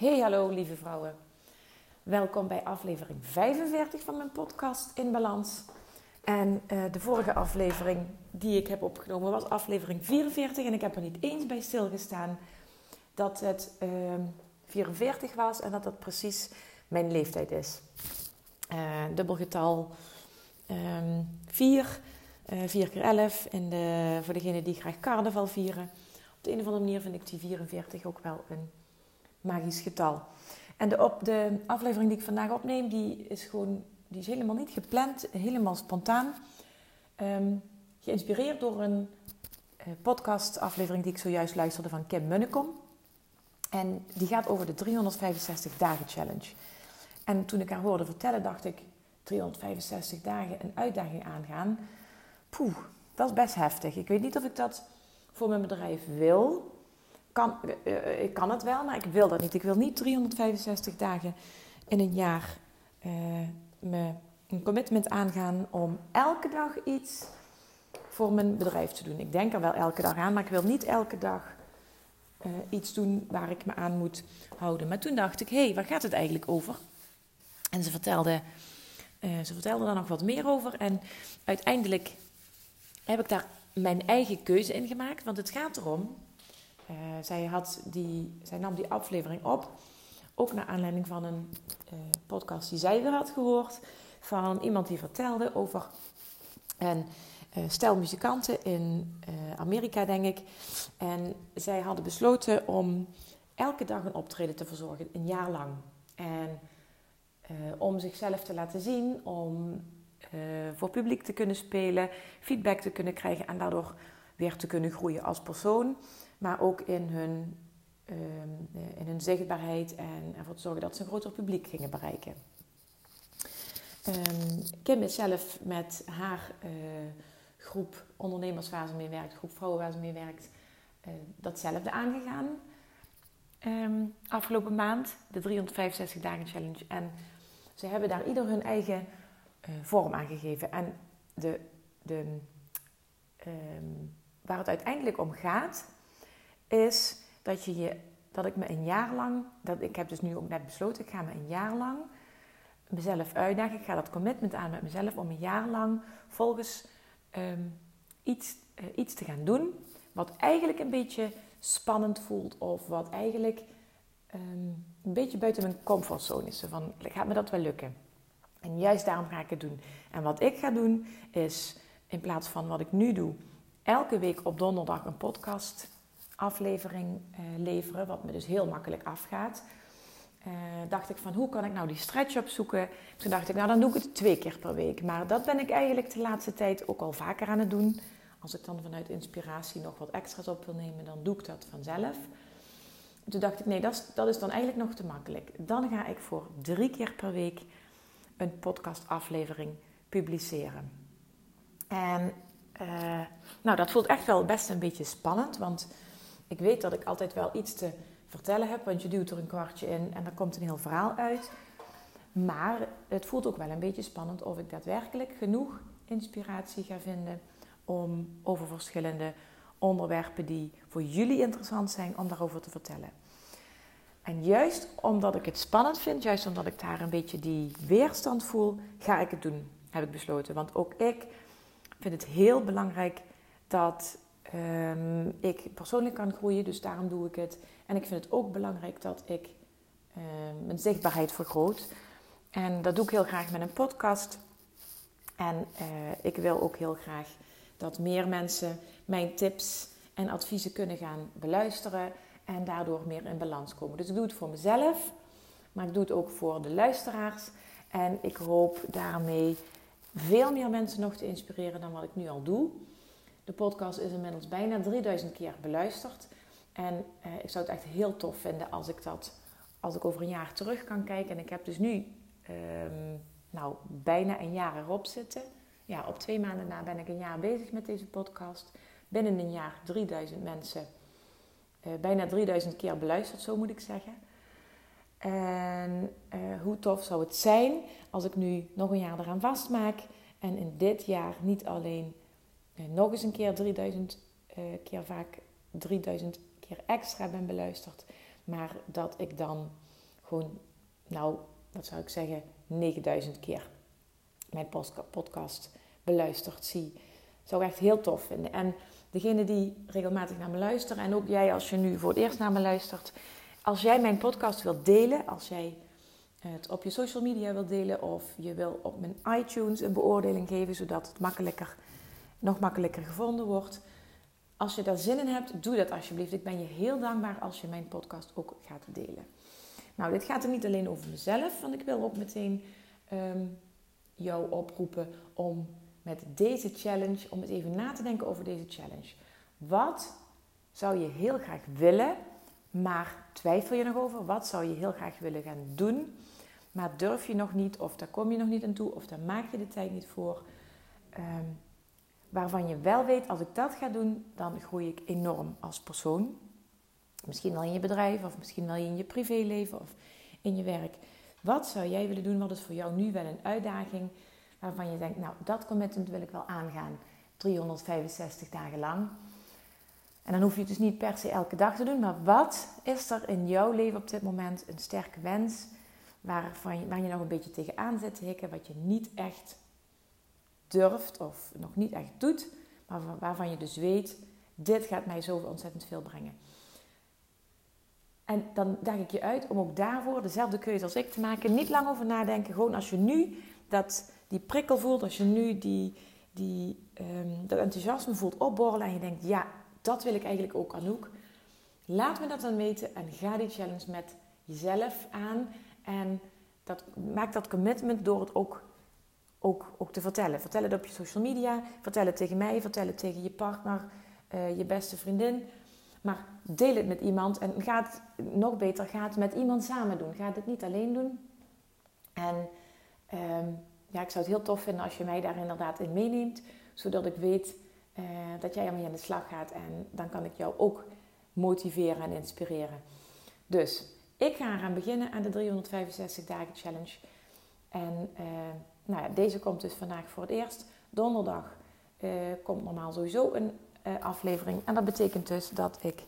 Hey hallo lieve vrouwen, welkom bij aflevering 45 van mijn podcast In Balans. En de vorige aflevering die ik heb opgenomen was aflevering 44 en ik heb er niet eens bij stilgestaan dat het 44 was en dat dat precies mijn leeftijd is. Dubbelgetal 4, 4 keer 11 voor degenen die graag carnaval vieren. Op de een of andere manier vind ik die 44 ook wel een magisch getal. En de aflevering die ik vandaag opneem, die is helemaal niet gepland, helemaal spontaan. Geïnspireerd door een podcastaflevering die ik zojuist luisterde van Kim Munnekom. En die gaat over de 365 dagen challenge. En toen ik haar hoorde vertellen, dacht ik, 365 dagen een uitdaging aangaan. Poeh, dat is best heftig. Ik weet niet of ik dat voor mijn bedrijf wil. Ik kan het wel, maar ik wil dat niet. Ik wil niet 365 dagen in een jaar me een commitment aangaan om elke dag iets voor mijn bedrijf te doen. Ik denk er wel elke dag aan, maar ik wil niet elke dag iets doen waar ik me aan moet houden. Maar toen dacht ik, hé, waar gaat het eigenlijk over? En ze vertelde daar nog wat meer over. En uiteindelijk heb ik daar mijn eigen keuze in gemaakt, want het gaat erom... Zij nam die aflevering op, ook naar aanleiding van een podcast die zij weer had gehoord, van iemand die vertelde over een stel muzikanten in Amerika, denk ik. En zij hadden besloten om elke dag een optreden te verzorgen, een jaar lang. En om zichzelf te laten zien, om voor publiek te kunnen spelen, feedback te kunnen krijgen en daardoor weer te kunnen groeien als persoon. Maar ook in hun zichtbaarheid en ervoor te zorgen dat ze een groter publiek gingen bereiken. Kim is zelf met haar groep ondernemers waar ze mee werkt, groep vrouwen waar ze mee werkt, datzelfde aangegaan. Afgelopen maand, de 365 dagen challenge. En ze hebben daar ieder hun eigen vorm aan gegeven. En waar het uiteindelijk om gaat... is dat ik me een jaar lang... Ik heb dus nu ook net besloten, ik ga me een jaar lang mezelf uitdagen. Ik ga dat commitment aan met mezelf om een jaar lang volgens iets te gaan doen... wat eigenlijk een beetje spannend voelt of wat eigenlijk een beetje buiten mijn comfortzone is. Van, gaat me dat wel lukken? En juist daarom ga ik het doen. En wat ik ga doen is, in plaats van wat ik nu doe... elke week op donderdag een podcast... aflevering leveren, wat me dus heel makkelijk afgaat. Dacht ik van, hoe kan ik nou die stretch opzoeken? Toen dacht ik, nou dan doe ik het 2 keer per week. Maar dat ben ik eigenlijk de laatste tijd ook al vaker aan het doen. Als ik dan vanuit inspiratie nog wat extra's op wil nemen, dan doe ik dat vanzelf. Toen dacht ik, nee, dat is dan eigenlijk nog te makkelijk. Dan ga ik voor 3 keer per week een podcastaflevering publiceren. En dat voelt echt wel best een beetje spannend, want... ik weet dat ik altijd wel iets te vertellen heb, want je duwt er een kwartje in en dan komt een heel verhaal uit. Maar het voelt ook wel een beetje spannend of ik daadwerkelijk genoeg inspiratie ga vinden om over verschillende onderwerpen die voor jullie interessant zijn, om daarover te vertellen. En juist omdat ik het spannend vind, juist omdat ik daar een beetje die weerstand voel, ga ik het doen, heb ik besloten. Want ook ik vind het heel belangrijk dat... ik persoonlijk kan groeien, dus daarom doe ik het. En ik vind het ook belangrijk dat ik mijn zichtbaarheid vergroot. En dat doe ik heel graag met een podcast. En ik wil ook heel graag dat meer mensen mijn tips en adviezen kunnen gaan beluisteren. En daardoor meer in balans komen. Dus ik doe het voor mezelf, maar ik doe het ook voor de luisteraars. En ik hoop daarmee veel meer mensen nog te inspireren dan wat ik nu al doe. De podcast is inmiddels bijna 3000 keer beluisterd. En ik zou het echt heel tof vinden als ik over een jaar terug kan kijken. En ik heb dus nu bijna een jaar erop zitten. Ja, op 2 maanden na ben ik een jaar bezig met deze podcast. Binnen een jaar 3000 mensen. Bijna 3000 keer beluisterd, zo moet ik zeggen. En hoe tof zou het zijn als ik nu nog een jaar eraan vastmaak. En in dit jaar niet alleen... nog eens een keer 3000 keer extra ben beluisterd. Maar dat ik dan gewoon, nou, wat zou ik zeggen, 9000 keer mijn podcast beluisterd zie. Dat zou ik echt heel tof vinden. En degene die regelmatig naar me luisteren, en ook jij als je nu voor het eerst naar me luistert, als jij mijn podcast wilt delen, als jij het op je social media wilt delen of je wil op mijn iTunes een beoordeling geven, zodat het nog makkelijker gevonden wordt. Als je daar zin in hebt, doe dat alsjeblieft. Ik ben je heel dankbaar als je mijn podcast ook gaat delen. Nou, dit gaat er niet alleen over mezelf, want ik wil ook meteen jou oproepen om met deze challenge, om eens even na te denken over deze challenge. Wat zou je heel graag willen, maar twijfel je nog over? Wat zou je heel graag willen gaan doen, maar durf je nog niet, of daar kom je nog niet aan toe, of daar maak je de tijd niet voor? Waarvan je wel weet, als ik dat ga doen, dan groei ik enorm als persoon. Misschien wel in je bedrijf, of misschien wel in je privéleven, of in je werk. Wat zou jij willen doen? Wat is voor jou nu wel een uitdaging? Waarvan je denkt, nou, dat commitment wil ik wel aangaan. 365 dagen lang. En dan hoef je het dus niet per se elke dag te doen. Maar wat is er in jouw leven op dit moment een sterke wens? Waar je nog een beetje tegenaan zit te hikken. Wat je niet echt durft of nog niet echt doet. Maar waarvan je dus weet, dit gaat mij zo ontzettend veel brengen. En dan daag ik je uit om ook daarvoor dezelfde keuze als ik te maken. Niet lang over nadenken. Gewoon als je nu die prikkel voelt, als je nu dat enthousiasme voelt opborrelen en je denkt, ja, dat wil ik eigenlijk ook, Anouk. Laat me dat dan weten en ga die challenge met jezelf aan. En maak dat commitment door het ook te vertellen. Vertel het op je social media, vertel het tegen mij, vertel het tegen je partner, je beste vriendin. Maar deel het met iemand en ga het met iemand samen doen. Ga het niet alleen doen. En ja, ik zou het heel tof vinden als je mij daar inderdaad in meeneemt. Zodat ik weet dat jij ermee aan de slag gaat. En dan kan ik jou ook motiveren en inspireren. Dus ik ga eraan beginnen aan de 365 dagen challenge. En nou ja, deze komt dus vandaag voor het eerst. Donderdag komt normaal sowieso een aflevering. En dat betekent dus dat ik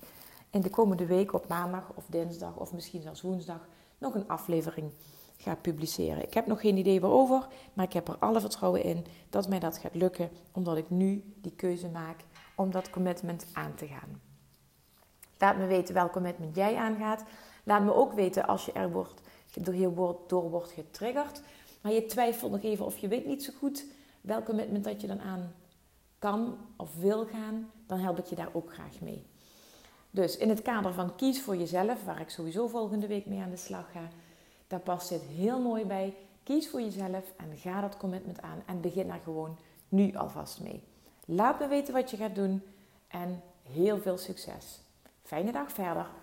in de komende week op maandag of dinsdag of misschien zelfs woensdag nog een aflevering ga publiceren. Ik heb nog geen idee waarover, maar ik heb er alle vertrouwen in dat mij dat gaat lukken, omdat ik nu die keuze maak om dat commitment aan te gaan. Laat me weten welk commitment jij aangaat. Laat me ook weten als je er door wordt getriggerd, maar je twijfelt nog even of je weet niet zo goed welk commitment dat je dan aan kan of wil gaan, dan help ik je daar ook graag mee. Dus in het kader van kies voor jezelf, waar ik sowieso volgende week mee aan de slag ga, daar past dit heel mooi bij. Kies voor jezelf en ga dat commitment aan en begin daar gewoon nu alvast mee. Laat me weten wat je gaat doen en heel veel succes. Fijne dag verder.